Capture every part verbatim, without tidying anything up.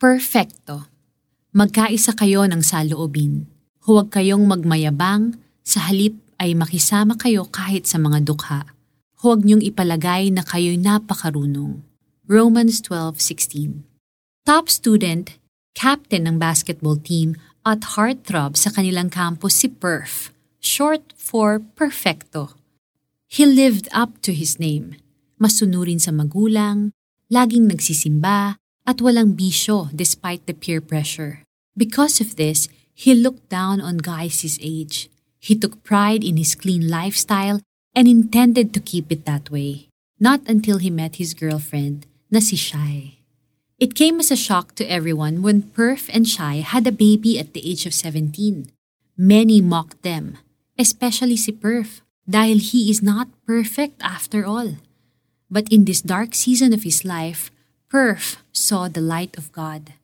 Perfecto. Magkaisa kayo ng saloobin. Huwag kayong magmayabang, sa halip ay makisama kayo kahit sa mga dukha. Huwag niyong ipalagay na kayo'y napakarunong. Romans twelve sixteen. Top student, captain ng basketball team at heartthrob sa kanilang campus si Perf, short for Perfecto. He lived up to his name. Masunurin sa magulang, laging nagsisimba, at walang bisyo despite the peer pressure. Because of this, he looked down on guys his age. He took pride in his clean lifestyle and intended to keep it that way. Not until he met his girlfriend, na si Shai. It came as a shock to everyone when Perf and Shai had a baby at the age of seventeen. Many mocked them, especially si Perf, dahil he is not perfect after all. But in this dark season of his life, Perf saw the light of God.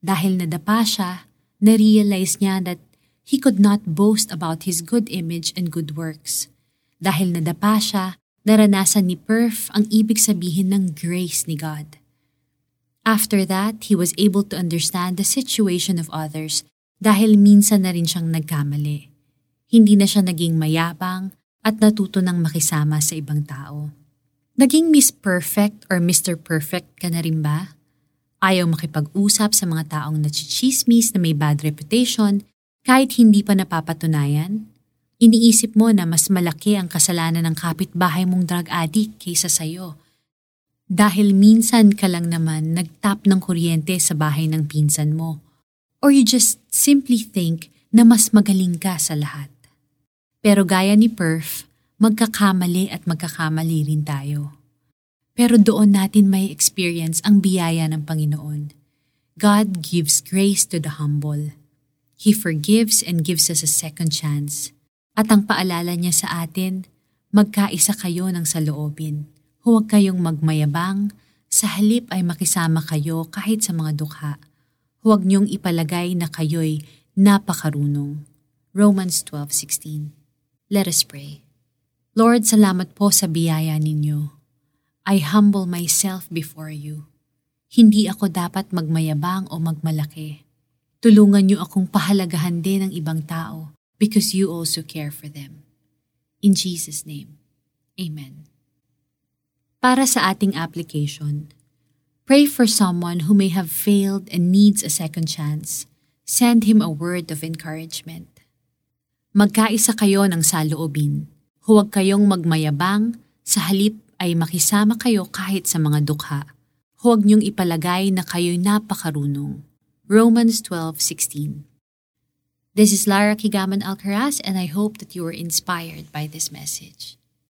Dahil nadapa siya, narealize niya that he could not boast about his good image and good works. Dahil nadapa siya, naranasan ni Perf ang ibig sabihin ng grace ni God. After that, he was able to understand the situation of others dahil minsan na rin siyang nagkamali. Hindi na siya naging mayabang at natuto ng makisama sa ibang tao. Naging Miss Perfect or Mister Perfect ka na rin ba? Ayaw makipag-usap sa mga taong nachichismis na may bad reputation kahit hindi pa napapatunayan? Iniisip mo na mas malaki ang kasalanan ng kapitbahay mong drug addict kaysa sa'yo. Dahil minsan ka lang naman nagtap ng kuryente sa bahay ng pinsan mo. Or you just simply think na mas magaling ka sa lahat. Pero gaya ni Perf, magkakamali at magkakamali rin tayo. Pero doon natin may experience ang biyaya ng Panginoon. God gives grace to the humble. He forgives and gives us a second chance. At ang paalala niya sa atin, magkaisa kayo ng saloobin. Huwag kayong magmayabang, sa halip ay makisama kayo kahit sa mga dukha. Huwag niyong ipalagay na kayo'y napakarunong. Romans twelve sixteen. Let us pray. Lord, salamat po sa biyaya ninyo. I humble myself before you. Hindi ako dapat magmayabang o magmalaki. Tulungan niyo akong pahalagahan din ang ibang tao because you also care for them. In Jesus' name, amen. Para sa ating application, pray for someone who may have failed and needs a second chance. Send him a word of encouragement. Magkaisa kayo ng saloobin. Huwag kayong magmayabang, sa halip ay makisama kayo kahit sa mga dukha. Huwag niyong ipalagay na kayo'y napakarunong. Romans twelve sixteen. This is Lara Quigaman Alcaraz, and I hope that you were inspired by this message.